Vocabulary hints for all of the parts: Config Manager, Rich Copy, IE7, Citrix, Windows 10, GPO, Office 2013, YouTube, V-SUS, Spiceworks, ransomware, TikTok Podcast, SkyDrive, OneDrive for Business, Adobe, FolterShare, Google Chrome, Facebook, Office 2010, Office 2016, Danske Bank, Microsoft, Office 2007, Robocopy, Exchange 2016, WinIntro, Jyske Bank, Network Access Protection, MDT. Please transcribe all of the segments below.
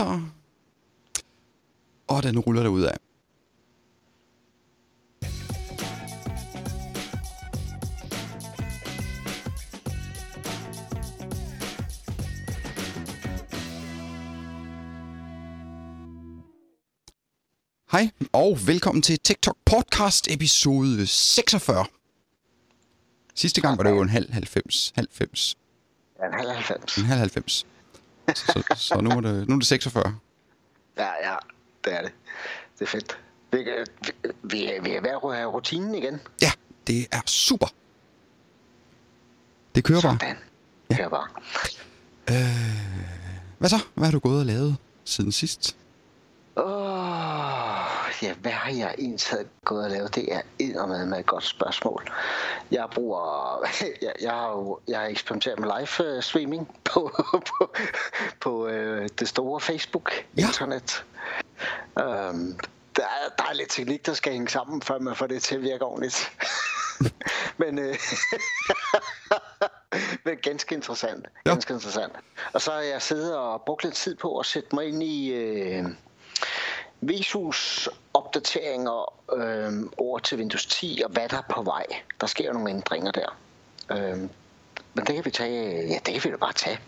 optager. Og den ruller derudad. Hej, og velkommen til TikTok Podcast episode 46. Sidste gang var det jo en halv 90. Ja, en halv 90. Så nu er det 46. Ja, det er det. Det er fedt. Vi er ved at have rutinen igen. Ja, det er super. Det kører bare. Sådan. Det kører bare. Ja. Hvad så? Hvad har du gået og lavet siden sidst? Ja, hvad har jeg egentlig gået og lavet? Det er eddermame et godt spørgsmål. Jeg eksperimenterer med live streaming på det store Facebook-internet. Ja. Der er lidt teknik, der skal hænge sammen, før man får det til at virke ordentligt. Men ganske interessant. Og så har jeg siddet og brugt lidt tid på at sætte mig ind i... V-SUS opdateringer over til Windows 10 og hvad der er på vej. Der sker jo nogle ændringer der. Men det kan vi tage. Ja, det kan vi jo bare tage.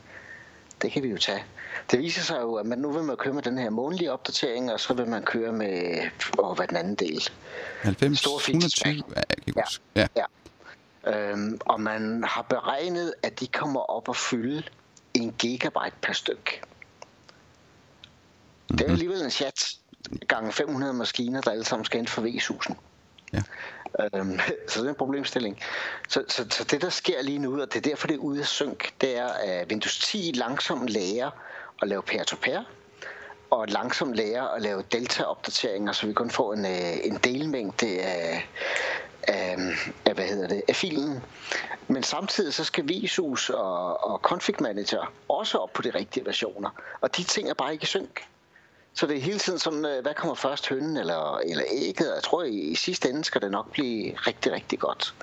Det viser sig jo, at man nu vil man køre med den her månedlige opdatering, og så vil man køre med hvad den anden del. 90, 120. Ja. Og man har beregnet, at de kommer op og fylde 1 GB per styk. Det er alligevel en chat gange 500 maskiner, der alle sammen skal ind for V-SUS'en. Ja. Så det er en problemstilling. Så det, der sker lige nu, og det er derfor, det er ude af synk, det er, at Windows 10 langsomt lærer at lave peer-to-peer, og langsomt lærer at lave delta-opdateringer, så vi kun får en delmængde af af filen. Men samtidig så skal V-SUS og Config Manager også op på de rigtige versioner, og de ting er bare ikke i synk. Så det er hele tiden sådan, hvad kommer først, hønnen eller ægget? Jeg tror, i sidste ende skal det nok blive rigtig, rigtig godt.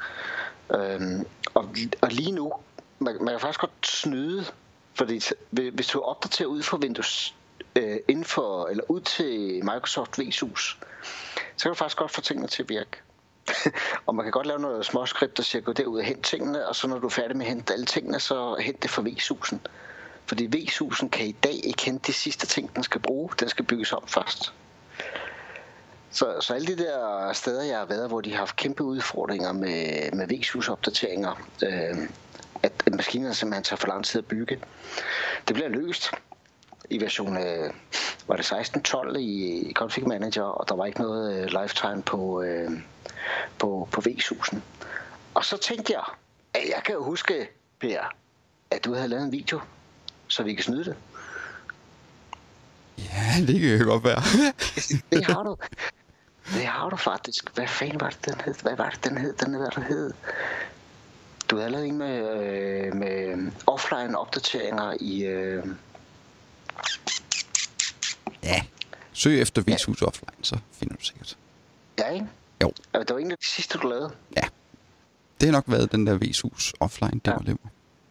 Og lige nu, man kan faktisk godt snyde, fordi hvis du opdaterer ud fra Windows, eller ud til Microsoft V-SUS, så kan du faktisk godt få tingene til at virke. Og man kan godt lave noget småskridt, der siger, gå derud og hente tingene, og så når du er færdig med at hente alle tingene, så hente det fra V-SUS'en. Fordi V-SUS'en kan i dag ikke hente de sidste ting, den skal bruge. Den skal bygges op først. Så alle de der steder, jeg har været, hvor de har haft kæmpe udfordringer med V-SUS-opdateringer, at maskinerne simpelthen tager for lang tid at bygge, det bliver løst. I version var det 16.12 i Config Manager, og der var ikke noget lifetime på V-SUS'en. Og så tænkte jeg, at jeg kan jo huske, Per, at du havde lavet en video, så vi kan snyde det. Ja, det kan jo godt være. Det har du faktisk. Hvad fanden var det, den hed? Du havde lavet en med offline opdateringer i... Ja, søg efter V-SUS offline, så finder du sikkert. Ja, ikke? Jo. Det var en af de sidste, du lavede. Ja, det har nok været den der V-SUS offline, der var det.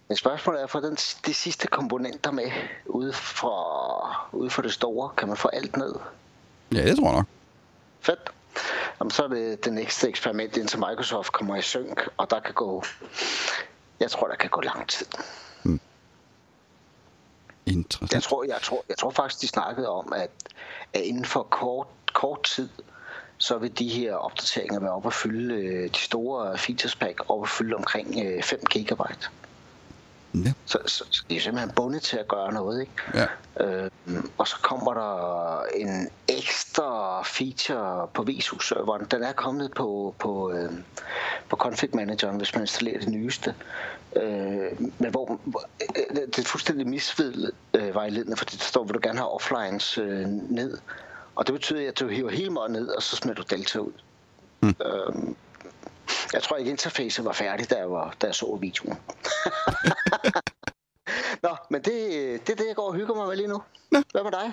Men spørgsmålet er, for de sidste komponenter med ude fra det store, kan man få alt ned? Ja, det tror jeg nok. Fedt. Jamen, så er det næste eksperiment, indtil Microsoft kommer i synk, og der kan gå... Jeg tror, der kan gå lang tid. Mm. Interessant. Jeg tror faktisk, de snakkede om, at inden for kort tid, så vil de her opdateringer være op at fylde de store features pack op at fylde omkring 5 GB. Ja. Så de er simpelthen bundet til at gøre noget, ikke? Ja. Og så kommer der en ekstra feature på V-SUS-serveren. Den er kommet på Config Manageren, hvis man installerer det nyeste. Men det er fuldstændig misvejledende, fordi der står, hvor du gerne har offlines ned. Og det betyder, at du hiver hele meget ned, og så smider du delta ud. Mm. Jeg tror ikke, interfacet var færdig, da jeg så videoen. Nå, men det er det, jeg går og hygger mig med lige nu. Nå. Hvad med dig?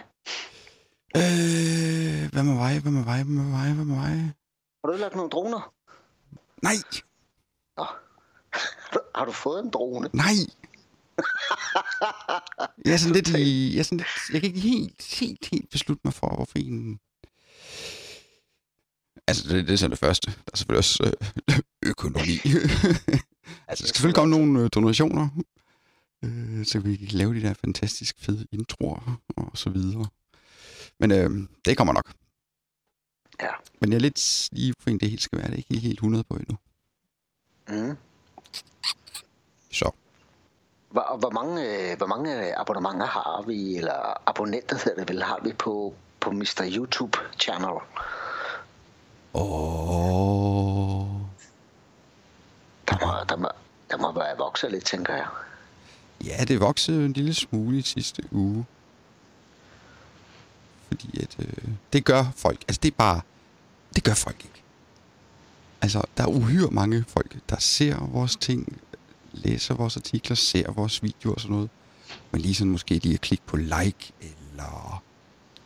Hvad med mig? Har du lagt nogle droner? Nej. Nå. Har du fået en drone? Nej. Jeg kan ikke helt beslutte mig for, hvorfor en... Altså, det er sådan det første. Der er selvfølgelig også økonomi. Altså, der skal selvfølgelig komme nogle donationer, så vi kan lave de der fantastisk fede introer og så videre. Men det kommer nok. Ja. Men jeg er lidt lige på en, det helt skal være. Det er ikke helt 100 på endnu. Mm. Så. Hvor mange abonnementer har vi, eller abonnenter hedder det vel, har vi på Mr. YouTube Channel? Der må være vokset lidt, tænker jeg. Ja, det voksede en lille smule i sidste uge. Fordi at, det gør folk. Altså, det gør folk ikke. Altså, der er uhyre mange folk, der ser vores ting, læser vores artikler, ser vores videoer og sådan noget. Men lige sådan måske lige at klikke på like, eller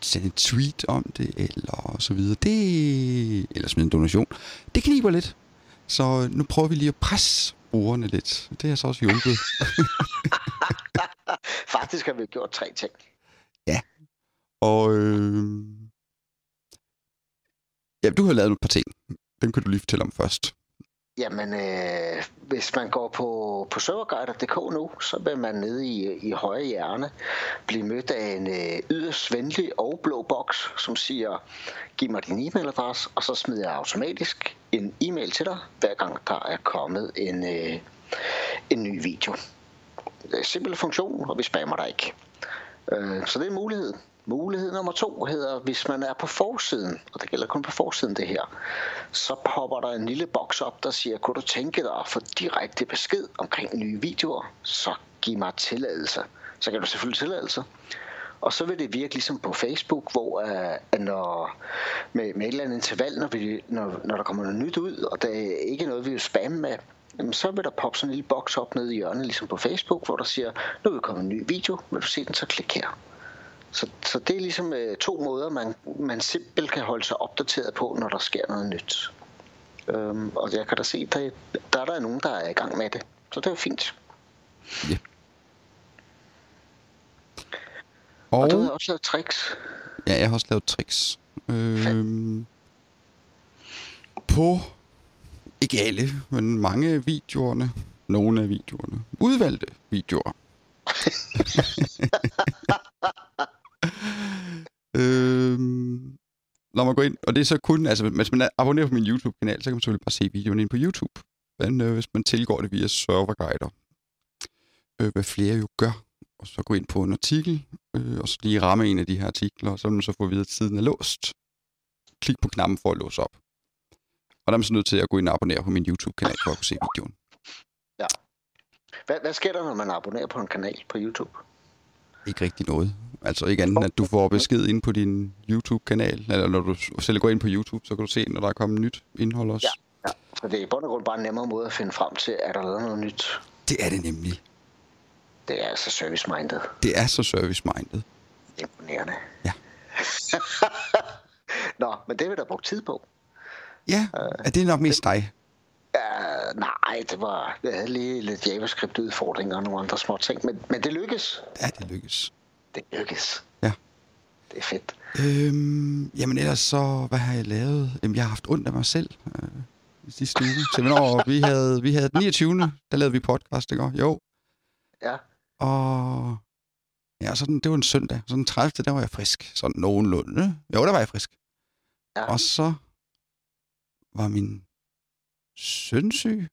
sende et tweet om det, eller så videre. Det, eller smide en donation. Det kniber lidt. Så nu prøver vi lige at presse brugerne lidt. Det har så også hjulpet. Faktisk har vi gjort 3 ting. Ja. Og ja, du har lavet et par ting. Dem kan du lige fortælle om først. Jamen, hvis man går på serverguider.dk nu, så vil man nede i højre hjørne blive mødt af en yderst venlig og blå boks, som siger, giv mig din e-mailadresse, og så smider jeg automatisk en e-mail til dig, hver gang der er kommet en ny video. Simpel funktion, og vi spammer dig ikke. Så det er en mulighed. Mulighed nummer 2 hedder, hvis man er på forsiden, og det gælder kun på forsiden det her, så popper der en lille boks op, der siger, kunne du tænke dig at få direkte besked omkring nye videoer, så giv mig tilladelse. Så kan du selvfølgelig tilladelse. Og så vil det virke ligesom på Facebook, hvor når, med et eller andet interval, når der kommer noget nyt ud, og det er ikke noget, vi vil spamme med, jamen, så vil der poppe sådan en lille boks op nede i hjørnet, ligesom på Facebook, hvor der siger, nu vil komme en ny video, vil du se den, så klik her. Så det er ligesom 2 måder, man simpelthen kan holde sig opdateret på, når der sker noget nyt. Og jeg kan da se, der er der nogen, der er i gang med det. Så det er jo fint. Ja. Og du har også lavet tricks. Ja, jeg har også lavet tricks. På, ikke alle, men mange af videoerne, nogle af videoerne, udvalgte videoer. Når man går ind, og det er så kun, altså hvis man abonnerer på min YouTube-kanal, så kan man selvfølgelig bare se videoen ind på YouTube. Men hvis man tilgår det via serverguider, hvad flere jo gør, og så gå ind på en artikel, og så lige ramme en af de her artikler, og så vil man så få at vide, at tiden er låst. Klik på knappen for at låse op. Og der er man så nødt til at gå ind og abonnere på min YouTube-kanal for at kunne se videoen. Ja. Hvad sker der, når man abonnerer på en kanal på YouTube? Ikke rigtig noget. Altså ikke andet, at du får besked ind på din YouTube-kanal, eller når du selv går ind på YouTube, så kan du se, når der er kommet nyt indhold også. Ja, så det er i bund og grund bare en nemmere måde at finde frem til, at der er noget nyt. Det er det nemlig. Det er så service-minded. Imponerende. Ja. Nå, men det vil der bruge tid på. Ja, er det nok mest dig? Nej, jeg havde lige lidt JavaScript-udfordringer og nogle andre små ting, men det lykkes. Ja, det lykkes. Ja. Det er fedt. Jamen ellers så, hvad har jeg lavet? Jamen, jeg har haft ondt af mig selv i sidste uge. Så når vi havde den 29. der lavede vi podcast, ikke? Jo. Ja. Og ja, sådan, det var en søndag. Så den 30. der var jeg frisk. Sådan nogenlunde. Jo, der var jeg frisk. Ja. Og så var min søn syg.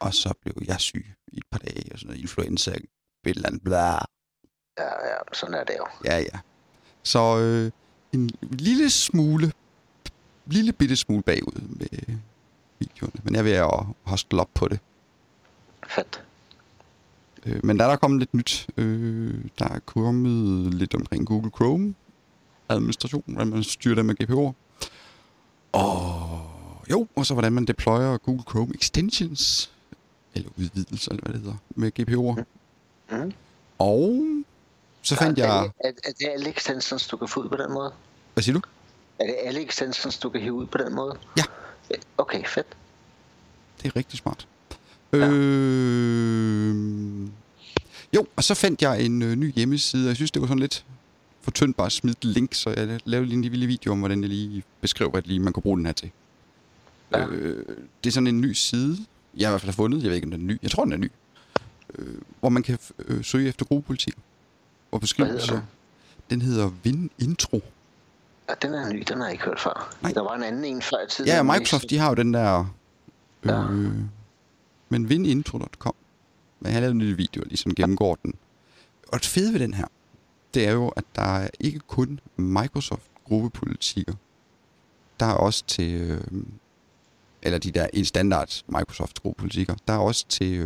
Og så blev jeg syg i et par dage. Og sådan noget influenza. Ja, sådan er det jo. Ja. Så en lille bitte smule bagud med videoerne. Men jeg vil jo hostle op på det. Fedt. Men der er kommet lidt nyt. Der er kommet lidt omkring Google Chrome. Administration, hvordan man styrer det med GPO'er. Og så hvordan man deployer Google Chrome extensions. Eller udvidelser, eller hvad det hedder. Med GPO'er. Mm. Og så fandt jeg... Er det alle extensions, du kan få ud på den måde? Hvad siger du? Er det alle extensions, du kan hive ud på den måde? Ja. Okay, fedt. Det er rigtig smart. Ja. Jo, og så fandt jeg en ny hjemmeside, og jeg synes, det var sådan lidt for tyndt bare at smide et link, så jeg lavede lige en lille video om, hvordan jeg lige beskrev, hvad lige man kunne bruge den her til. Ja. Det er sådan en ny side, jeg i hvert fald har fundet, jeg ved ikke, om den er ny, jeg tror, den er ny, hvor man kan søge efter gode politikker og beskrivelser. Den hedder WinIntro. Ja, den er ny, den har jeg ikke hørt før. Nej. Der var en anden en før i tiden. Ja, Microsoft, de har jo den der... Ja. Men WinIntro.com. Men jeg har lavet en lille video, ligesom gennemgår den. Og det fede ved den her, det er jo, at der er ikke kun Microsoft-gruppepolitikker. Der er også til... eller de der en standard Microsoft-gruppepolitikker. Der er også til...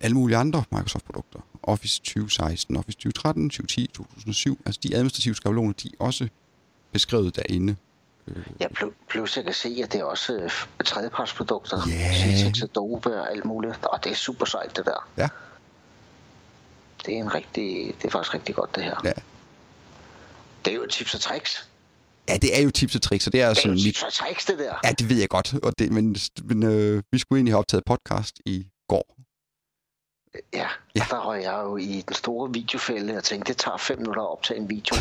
alle mulige andre Microsoft-produkter. Office 2016, Office 2013, 2010, 2007. Altså de administrative skabeloner, de er også beskrevet derinde. Jeg pludselig kan se, at det er også tredjepartsprodukter. Yeah. Citrix, Adobe og alt muligt. Og det er super sejt, det der. Ja. Det er, det er faktisk rigtig godt, det her. Ja. Det er jo tips og tricks. Ja, det er jo tips og tricks, og det er sådan... Det er tips og tricks, det der. Ja, det ved jeg godt. Og det, men vi skulle egentlig have optaget podcast i går. Ja, ja. Der røg jeg jo i den store videofælde og tænkte, det tager 5 minutter at optage en video.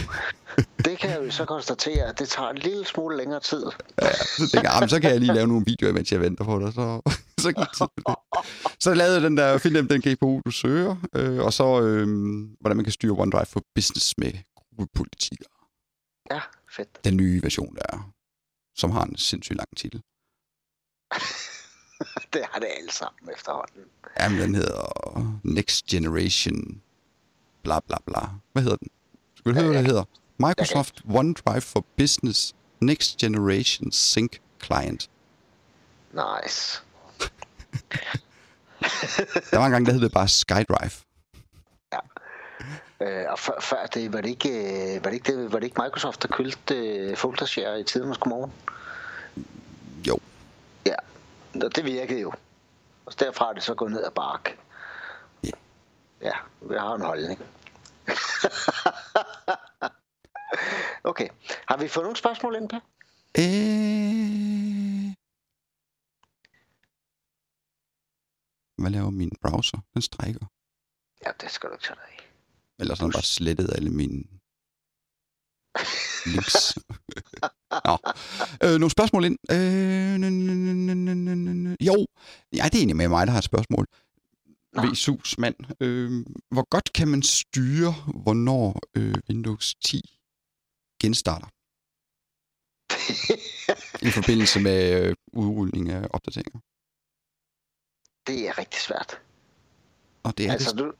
Det kan jeg jo så konstatere, at det tager en lille smule længere tid. Ja, så tænkte jeg, så kan jeg lige lave nogle videoer, mens jeg venter på dig. Så lavede jeg den der film, den GPU, du søger, og så hvordan man kan styre OneDrive for Business med gruppepolitikker. Ja, fedt. Den nye version, der er, som har en sindssygt lang titel. Det har det alle sammen efterhånden. Jamen, den hedder Next Generation bla bla bla. Hvad hedder den? Skal du høre, hvad det hedder? Microsoft OneDrive for Business Next Generation Sync Client. Nice. Der var en gang, der hed det bare SkyDrive. Ja. Og før det, var det ikke Microsoft, der kølte FolterShare i tidens morgen? Jo. Ja. Og det virkede jo. Og derfra er det så gået ned ad bark. Yeah. Ja, vi har en holdning. Okay. Har vi fået nogle spørgsmål ind på? Hvad laver min browser? Den strækker. Ja, det skal du ikke tage dig i. Ellers har den bare slettet alle mine... links. Nå. Nogle spørgsmål ind. Jo. Ja, det er egentlig med mig, der har et spørgsmål. V-SUS, mand. Hvor godt kan man styre, hvornår Windows 10 genstarter? I forbindelse med udrulning af opdateringer. Det er rigtig svært. Og det er altså,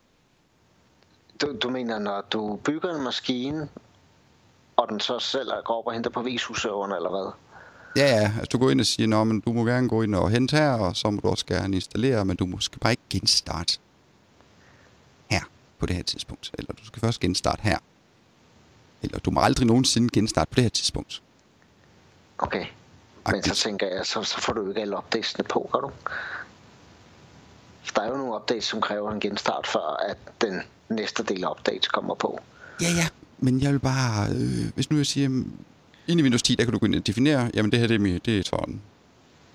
du mener, når du bygger en maskine... Og den så selv går op og henter på V-SUS-serveren, eller hvad? Ja, altså du går ind og siger, men du må gerne gå ind og hente her, og så må du også gerne installere, men du må bare ikke genstarte her på det her tidspunkt. Eller du skal først genstarte her. Eller du må aldrig nogensinde genstarte på det her tidspunkt. Okay. Men så tænker jeg, så får du ikke alle updatesene på, gør du? Der er jo nogle updates, som kræver en genstart, før at den næste del af updates kommer på. Ja. Men jeg vil bare, hvis nu jeg siger, ind i Windows 10, der kan du gå ind og definere, jamen det her det er sådan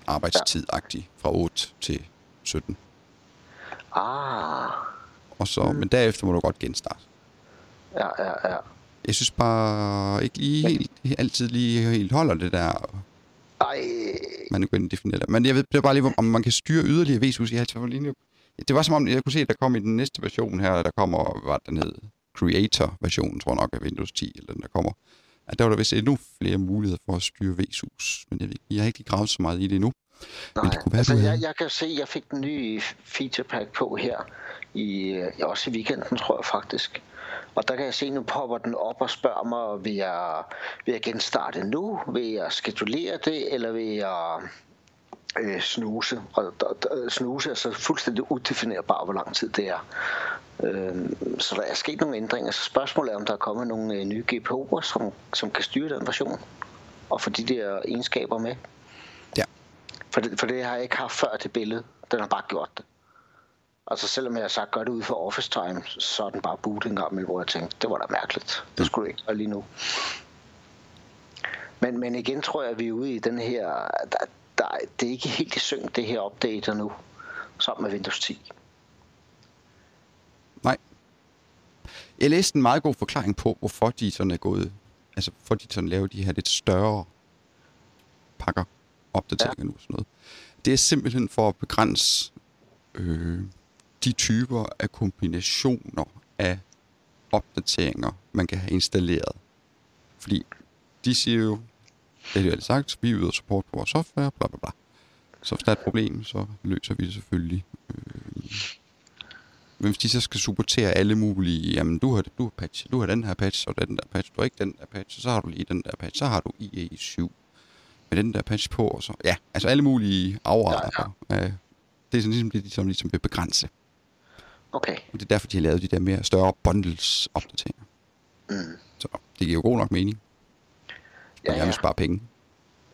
arbejdstid-agtigt, fra 8 til 17. Ah. Og så, men derefter må du godt genstarte. Ja. Jeg synes bare ikke lige altid holder det der. Ej. Man kan gå ind og definere det. Men jeg ved bare lige, om man kan styre yderligere V-SUS. Det var som om, jeg kunne se, at der kom i den næste version her, der kommer, hvad den hed. Creator-versionen, tror jeg nok, af Windows 10, eller den der kommer. At der var der vist endnu flere muligheder for at styre V-SUS, men jeg har ikke lige gravet så meget i det endnu. Nej, men det kunne være, altså jeg kan se, at jeg fik den nye feature pack på her, også i weekenden, tror jeg faktisk. Og der kan jeg se, nu popper den op og spørger mig, vil jeg genstarte nu? Vil jeg skedulere det, eller vil jeg snuse? Og snuse er så fuldstændig udefinerbart, hvor lang tid det er. Så der er sket nogle ændringer, så spørgsmålet er, om der er kommet nogle nye GPO'er, som kan styre den version, og få de der egenskaber med. Ja. For det har jeg ikke haft før, det billede. Den har bare gjort det. Altså selvom jeg har sagt, gør det ud for Office Time, så er den bare bootet en gang, hvor jeg tænkte, det var da mærkeligt. Det skulle ikke være lige nu. Men igen tror jeg, at vi er ude i den her... Det er ikke helt i synk, det her updater nu, sammen med Windows 10. Jeg læste en meget god forklaring på, hvorfor de sådan er gået, altså hvorfor de sådan laver de her lidt større pakker, opdateringer nu og sådan noget. Det er simpelthen for at begrænse de typer af kombinationer af opdateringer, man kan have installeret. Fordi de siger jo, det er jo alt sagt, vi yder support på vores software, bla bla bla. Så hvis der er et problem, så løser vi det selvfølgelig. Men hvis de så skal supportere alle mulige, jamen du har patch, du har den her patch, og den der patch, du har ikke den der patch, så har du lige den der patch, så har du IE7 med den der patch på, og så, ja, altså alle mulige afarter. Ja. Det er sådan ligesom det, som ligesom vil begrænse. Okay. Og det er derfor, de har lavet de der mere større bundles opdateringer. Mm. Så det giver jo god nok mening. Ja, jeg vil spare penge.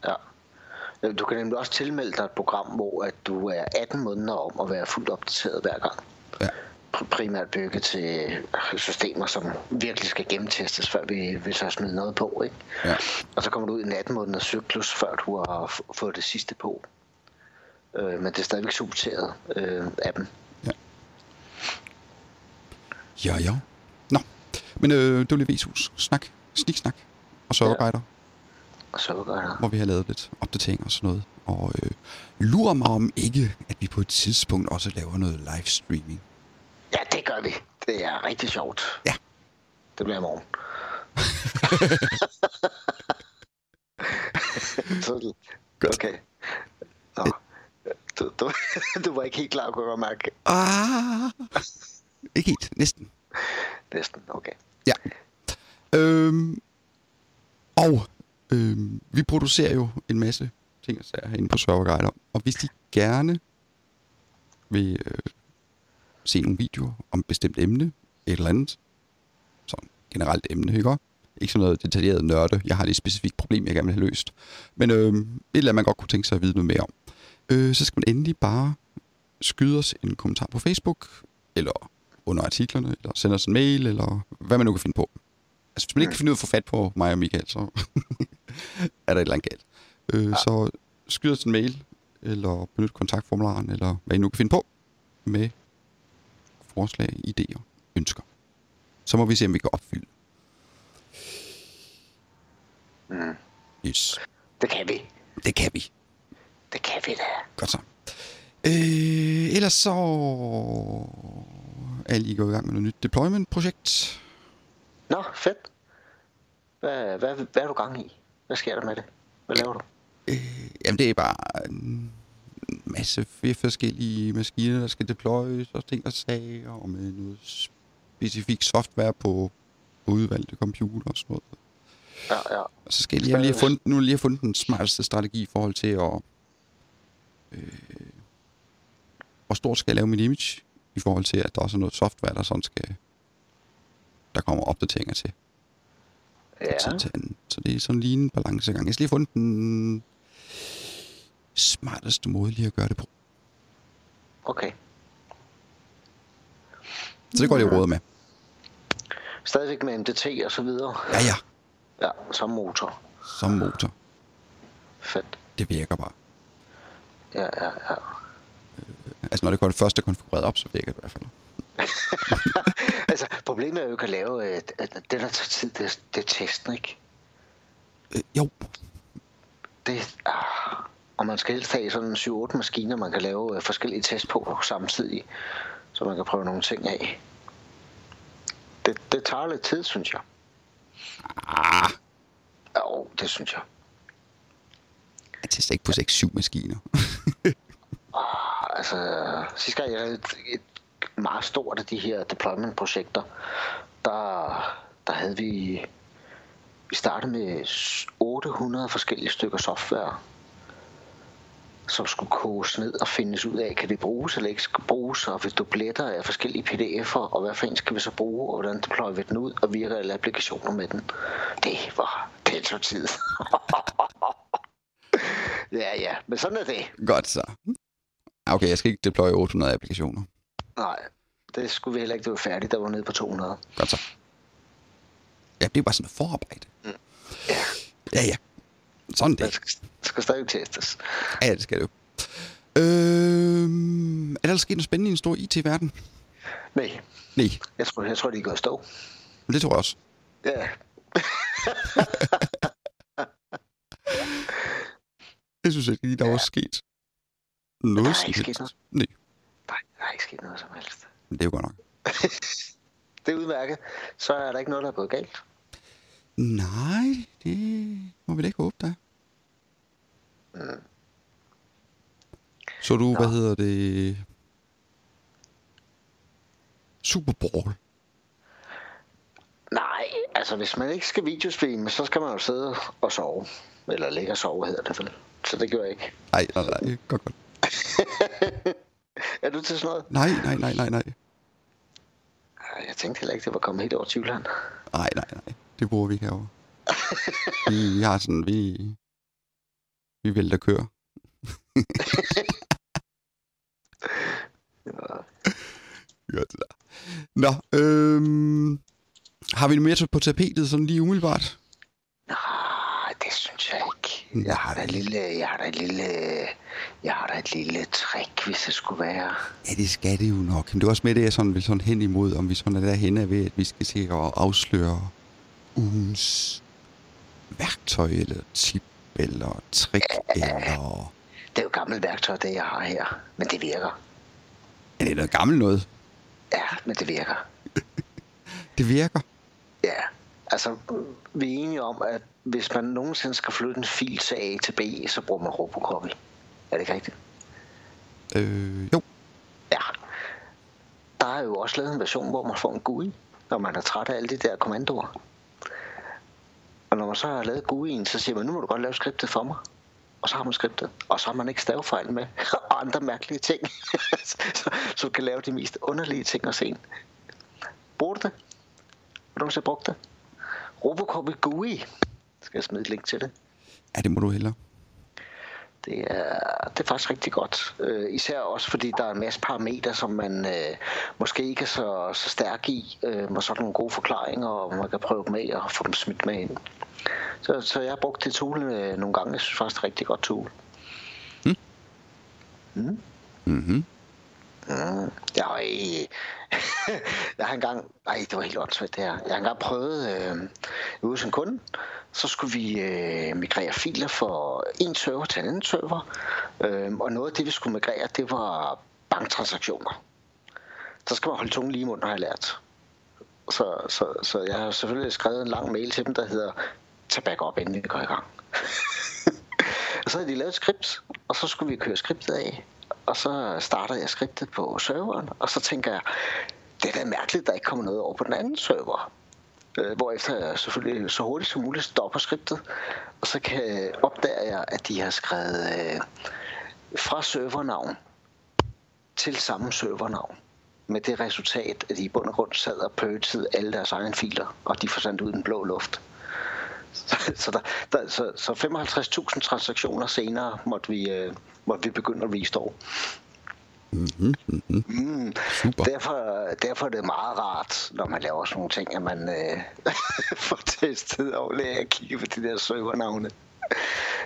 Ja. Du kan nemlig også tilmelde dig et program, hvor at du er 18 måneder om at være fuldt opdateret hver gang. Ja. Primært bygget til systemer, som virkelig skal gennemtestes, før vi så smider noget på, ikke? Ja. Og så kommer du ud i en 18 måneders cyklus, før du har fået det sidste på. Men det er stadigvæk supporteret af dem. Ja. Ja, ja. Nå, men det var lidt V-SUS. Sniksnak. Og serverguider. Hvor vi har lavet lidt opdateringer og sådan noget. Og lurer mig om ikke, at vi på et tidspunkt også laver noget livestreaming. Ja, det gør vi. Det er rigtig sjovt. Ja. Det bliver i morgen. Okay. Nå. Du var ikke helt klar, kunne jeg mærke. Ikke helt. Næsten, okay. Ja. Vi producerer jo en masse ting og sager herinde på serverguider, og hvis de gerne vil se nogle videoer om et bestemt emne, et eller andet, sådan generelt emne, ikke sådan noget detaljeret nørde, jeg har det specifikt problem, jeg gerne vil have løst, men et eller andet, man godt kunne tænke sig at vide noget mere om, så skal man endelig bare skyde os en kommentar på Facebook, eller under artiklerne, eller sende os en mail, eller hvad man nu kan finde på. Altså, hvis man ikke kan finde ud af at få fat på mig og Michael, så er der et eller andet galt. Så skyd os en mail, eller benyt kontaktformularen, eller hvad I nu kan finde på, med forslag, idéer, ønsker. Så må vi se, om vi kan opfylde. Mm. Yes. Det kan vi da. Godt så. Ellers så er jeg lige gået i gang med noget nyt deployment-projekt. Nå, fedt. Hvad er du gang i? Hvad sker der med det? Hvad laver du? Jamen, det er bare en masse forskellige maskiner, der skal deployes og ting og sager, og med noget specifik software på udvalgte computer og sådan noget. Ja. Og så skal jeg lige have fundet den smarteste strategi i forhold til at... hvor stort skal jeg lave min image, i forhold til, at der også er noget software, der sådan skal... Der kommer opdateringer til. Ja. Så det er sådan lige en balancegang. Jeg skal lige fundet den smarteste måde lige at gøre det på. Okay. Så det går det råd med. Stadigvæk med MDT og så videre. Ja. Ja, som motor. Fedt. Det virker bare. Ja. Altså når det går det første konfigureret op, så virker det i hvert fald. Altså, problemet er jo ikke at lave det, der tager tid, det er testen, ikke? Jo. Det og man skal helst have sådan 7-8 maskiner, man kan lave forskellige tests på samtidig, så man kan prøve nogle ting af. Det tager lidt tid, synes jeg. Jo, det synes jeg. Jeg tester ikke på 6-7 maskiner. Sidste gang jeg havde et meget stort af de her deployment-projekter, der havde vi startede med 800 forskellige stykker software, som skulle koges ned og findes ud af, kan det bruges eller ikke skal bruges, og hvis du blætter af forskellige pdf'er, og hvad for en skal vi så bruge, og hvordan deployer vi den ud, og virker alle applikationer med den. Det var tid. Ja, men sådan er det. Godt så. Okay, jeg skal ikke deploye 800 applikationer. Nej, det skulle vi heller ikke, det var færdigt, der var nede på 200. Godt så. Ja, det er bare sådan et forarbejde. Mm. Ja. Sådan det. Det skal stadig testes. Ja, det skal det jo. Er der sket noget spændende i en stor IT-verden? Nej. Jeg tror, det er gået stå. Men det tror jeg også. Ja. Yeah. Jeg synes ikke lige, der var sket noget. Der er ikke sket noget. Nej. Nej, der er ikke sket noget som helst. Det er jo godt nok. Det er udmærket. Så er der ikke noget, der er gået galt. Nej, det må vi da ikke håbe, der. Mm. Så du, hvad hedder det? Super Bowl. Nej, altså hvis man ikke skal videospille, så skal man jo sidde og sove. Eller ligge og sove, hedder det vel. Så det gør jeg ikke. Nej, godt. Er du til sådan noget? Nej. Jeg tænkte heller ikke, det var kommet helt over Tyvland. Nej. Det bruger vi herovre. Vi har sådan, vi vælter kører. Nå, har vi det mere på tapetet, sådan lige umiddelbart? Nej, det synes jeg ikke. Jeg har da et lille trick, hvis det skulle være. Ja, det skal det jo nok. Men det er også med det, jeg sådan vil sådan hen imod, om vi sådan er derhenne ved, at vi skal se og afsløre ugens værktøj, eller tip, eller trick, eller... Det er jo gammelt værktøj, det jeg har her, men det virker. Ja, det er noget gammelt noget. Ja, men det virker. Det virker? Ja, altså vi er enige om, at hvis man nogensinde skal flytte en fil til A til B, så bruger man Robocopy. Er det ikke rigtigt? Jo. Ja. Der er jo også lavet en version, hvor man får en GUI, når man er træt af alle de der kommandoer. Og når man så har lavet GUI'en, så siger man, nu må du godt lave skriptet for mig. Og så har man skriptet, og så har man ikke stavefejl med, og andre mærkelige ting, så du kan lave de mest underlige ting og se. Brug det? Har du nogensinde brugt det? Robocopy GUI. Skal jeg smide et link til det? Ja, det må du hellere. Det er faktisk rigtig godt. Især også, fordi der er en masse parametre, som man måske ikke er så stærk i, med sådan nogle gode forklaringer, og man kan prøve med og få dem smidt med ind. Så jeg har brugt det tool nogle gange. Jeg synes faktisk, det er et rigtig godt tool. Mm. Mm. Mm-hmm. Mm. Jeg har engang... Ej, det var helt åndssvagt det her. Jeg har engang prøvet ude som kunde. Så skulle vi migrere filer fra en server til en anden server. Og noget af det, vi skulle migrere, det var banktransaktioner. Så skal man holde tungen lige i munden, har jeg lært. Så jeg har selvfølgelig skrevet en lang mail til dem, der hedder... Tag backup, inden vi går i gang. Og så havde de lavet skript, og så skulle vi køre skriptet af. Og så startede jeg skriptet på serveren, og så tænker jeg, det er da mærkeligt, der ikke kommer noget over på den anden server. Hvorefter jeg selvfølgelig så hurtigt som muligt stopper skriptet, og så opdager jeg, at de har skrevet fra servernavn til samme servernavn. Med det resultat, at de i bund og grund sad og purgede alle deres egne filer, og de forsvandt ud i den blå luft. Så 55.000 transaktioner senere måtte vi begynde at restore. Mm-hmm. Mm. Derfor er det meget rart, når man laver sådan nogle ting, at man får testet og lærer at kigge på de der servernavne.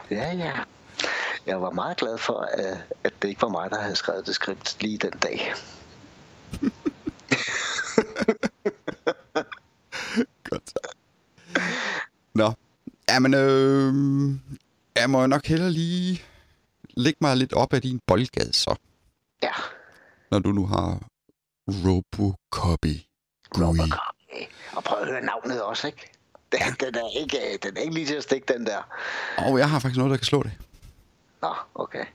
Ja. Jeg var meget glad for, at det ikke var mig, der havde skrevet det skript lige den dag. Godt. Nå, jamen, jeg må nok hellere lige lægge mig lidt op af din boldgade, så. Ja. Når du nu har Robocopy. Robocopy. Og prøv at høre navnet også, ikke? Den er ikke lige til at stikke, den der. Og jeg har faktisk noget, der kan slå det. Nå, okay.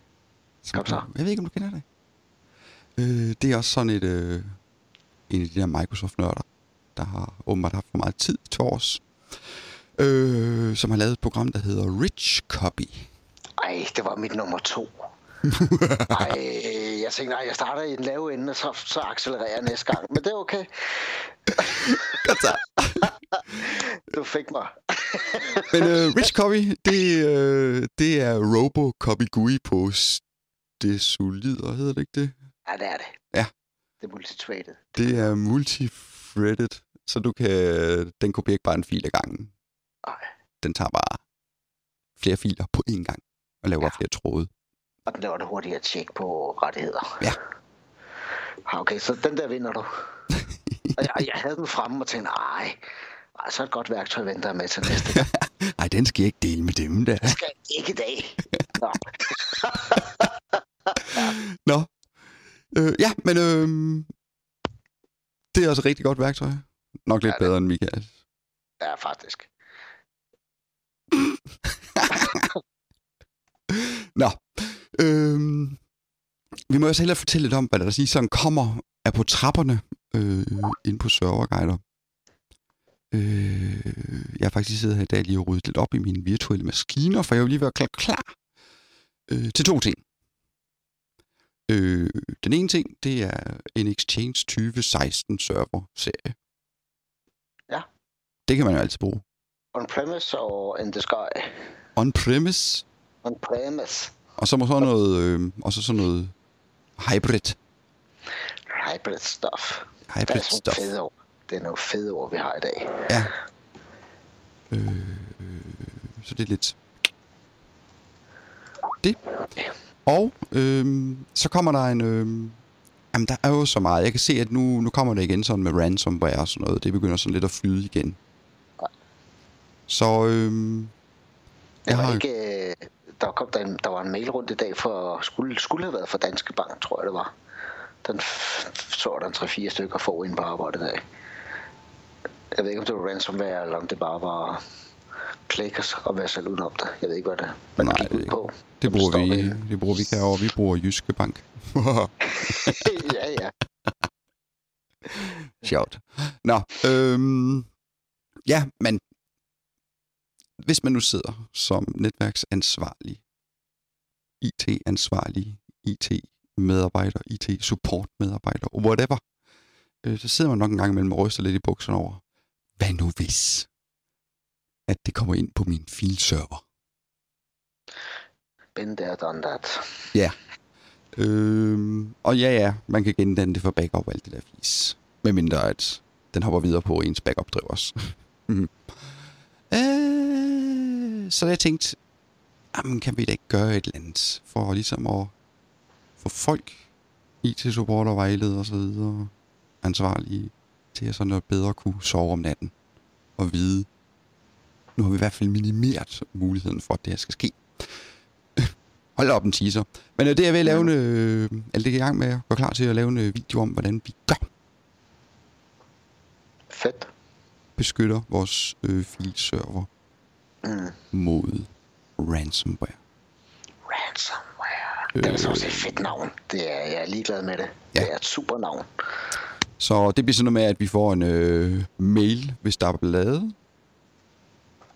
Kom så. Jeg ved ikke, om du kender det. Det er også sådan en af de der Microsoft-nørder, der har åbenbart haft for meget tid til års. Som har lavet et program, der hedder Rich Copy. Ej, det var mit nummer 2. Ej, jeg tænkte, jeg starter i den lave ende, og så accelererer jeg næste gang. Men det er okay. Godt så. Du fik mig. Men Rich Copy, det er Robocopy GUI på det solide, hedder det ikke det? Ja, det er det. Ja. Det er multithreaded. Det er multithreaded, så du kan... Den kopierer ikke bare en fil ad gangen. Den tager bare flere filer på én gang og laver flere tråde. Og den laver det hurtigt at tjekke på rettigheder. Ja. Okay, så den der vinder du. Og jeg havde den fremme og tænkte, nej, så et godt værktøj venter med til næste gang. Ej, den skal jeg ikke dele med dem der. Den skal ikke i dag. Nå. Nå. Ja, men det er også et rigtig godt værktøj. Nok lidt bedre end Michael. Ja, faktisk. Nå. Vi må også hellere fortælle lidt om, hvad der sådan kommer af på trapperne inde på serverguider. Jeg har faktisk siddet her i dag lige og ryddet lidt op i mine virtuelle maskiner, for jeg vil lige være klar til to ting. Den ene ting, det er en Exchange 2016 server-serie. Ja. Det kan man jo altid bruge. On-premise og in the sky? On-premise. On-premise. Og så må sådan noget, og så sådan noget hybrid. Hybrid stuff. Hybrid stuff. Det er nogle fede ord, vi har i dag. Ja. Så det er lidt det. Og så kommer der en... Jamen, der er jo så meget. Jeg kan se, at nu kommer det igen sådan med ransomware og sådan noget. Det begynder sådan lidt at flyde igen. Ja. Så... Der var en mail rundt i dag, for skulle have været fra Danske Bank, tror jeg det var. Den så der 3-4 stykker for en på arbejde i dag. Jeg ved ikke, om det var ransomware, eller om det bare var clickers og være selv uden om det. Jeg ved ikke, hvad det er. Nej, det, på. Det bruger vi ikke herovre. Vi bruger Jyske Bank. Ja, ja. Sjovt. Nå, ja, men hvis man nu sidder som netværksansvarlig, IT-ansvarlig, IT-medarbejder, IT-support-medarbejder, whatever, så sidder man nok en gang imellem og ryster lidt i bukserne over, hvad nu hvis, at det kommer ind på min filserver? Been there, done that. Ja. Og ja, man kan gendanne det for backup og alt det der fis. Medmindre at den hopper videre på ens backup-driv også. Så jeg tænkte, kan vi da ikke gøre et eller andet for ligesom at få folk, IT-support og vejledere og så videre, ansvarlige til at sådan noget bedre kunne sove om natten og vide, nu har vi i hvert fald minimeret muligheden for, at det her skal ske. Hold op en teaser. Men det er ved at lave en, det er i gang med at gå klar til at lave en video om, hvordan vi gør. Fedt. Beskytter vores filserver. Mod ransomware. Ransomware. Det er så også et fedt navn. Det er, jeg er ligeglad med det. Ja. Det er et super navn. Så det bliver sådan noget med, at vi får en mail, hvis der er ballade.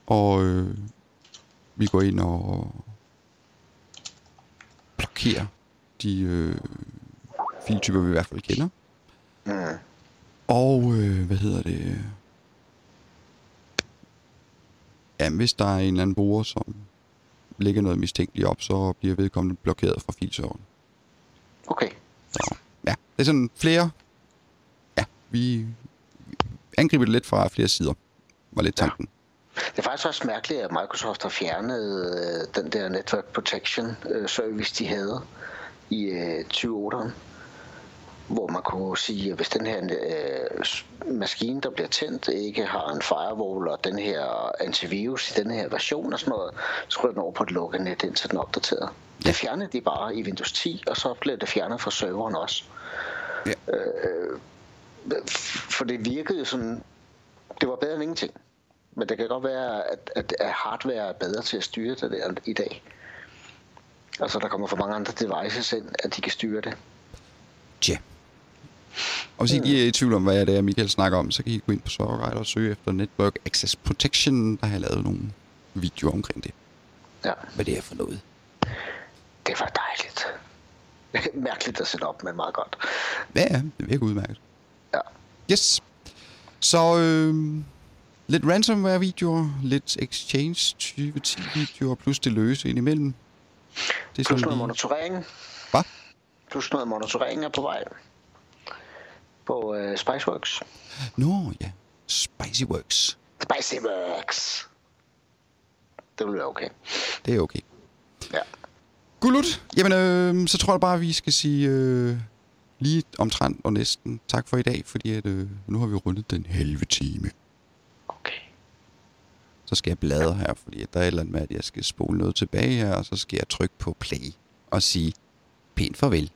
Og vi går ind og blokerer de filtyper, vi i hvert fald kender. Mm. Og Jamen, hvis der er en eller anden bruger, som lægger noget mistænkeligt op, så bliver vedkommende blokeret fra filserveren. Okay. Så, ja, det er sådan flere... Ja, vi angriber det lidt fra flere sider, var lidt tanken. Ja. Det er faktisk også mærkeligt, at Microsoft har fjernet den der Network Protection Service, de havde i 2008'eren. Hvor man kunne sige, at hvis den her maskine, der bliver tændt, ikke har en firewall og den her antivirus i den her version og sådan noget, så ryger den over på et lukket net, indtil den er opdateret. Ja. Det fjernede de bare i Windows 10, og så blev det fjernet fra serveren også. Ja. For det virkede sådan, det var bedre end ingenting. Men det kan godt være, at hardware er bedre til at styre det der i dag. Altså der kommer for mange andre devices ind, at de kan styre det. Ja. Og hvis I ikke er i tvivl om, hvad det er, Michael snakker om, så kan I gå ind på serverguider og søge efter Network Access Protection, der har lavet nogle videoer omkring det. Ja. Hvad det er for noget. Det var dejligt. Mærkeligt at sætte op, men meget godt. Ja, det virker udmærket. Ja. Yes. Så lidt ransomware-videoer, lidt Exchange 2010-videoer, plus det løse indimellem. Det er plus noget monitorering. Hvad? Plus noget monitorering er på vej på Spiceworks. Nå ja, Spiceworks. Spiceworks. Det vil være okay. Det er okay. Ja. Gullut. Jamen, så tror jeg bare, vi skal sige lige omtrent og næsten. Tak for i dag, fordi at, nu har vi rundet den halve time. Okay. Så skal jeg bladre her, fordi at der er et eller andet med, at jeg skal spole noget tilbage her, og så skal jeg trykke på play og sige pænt farvel.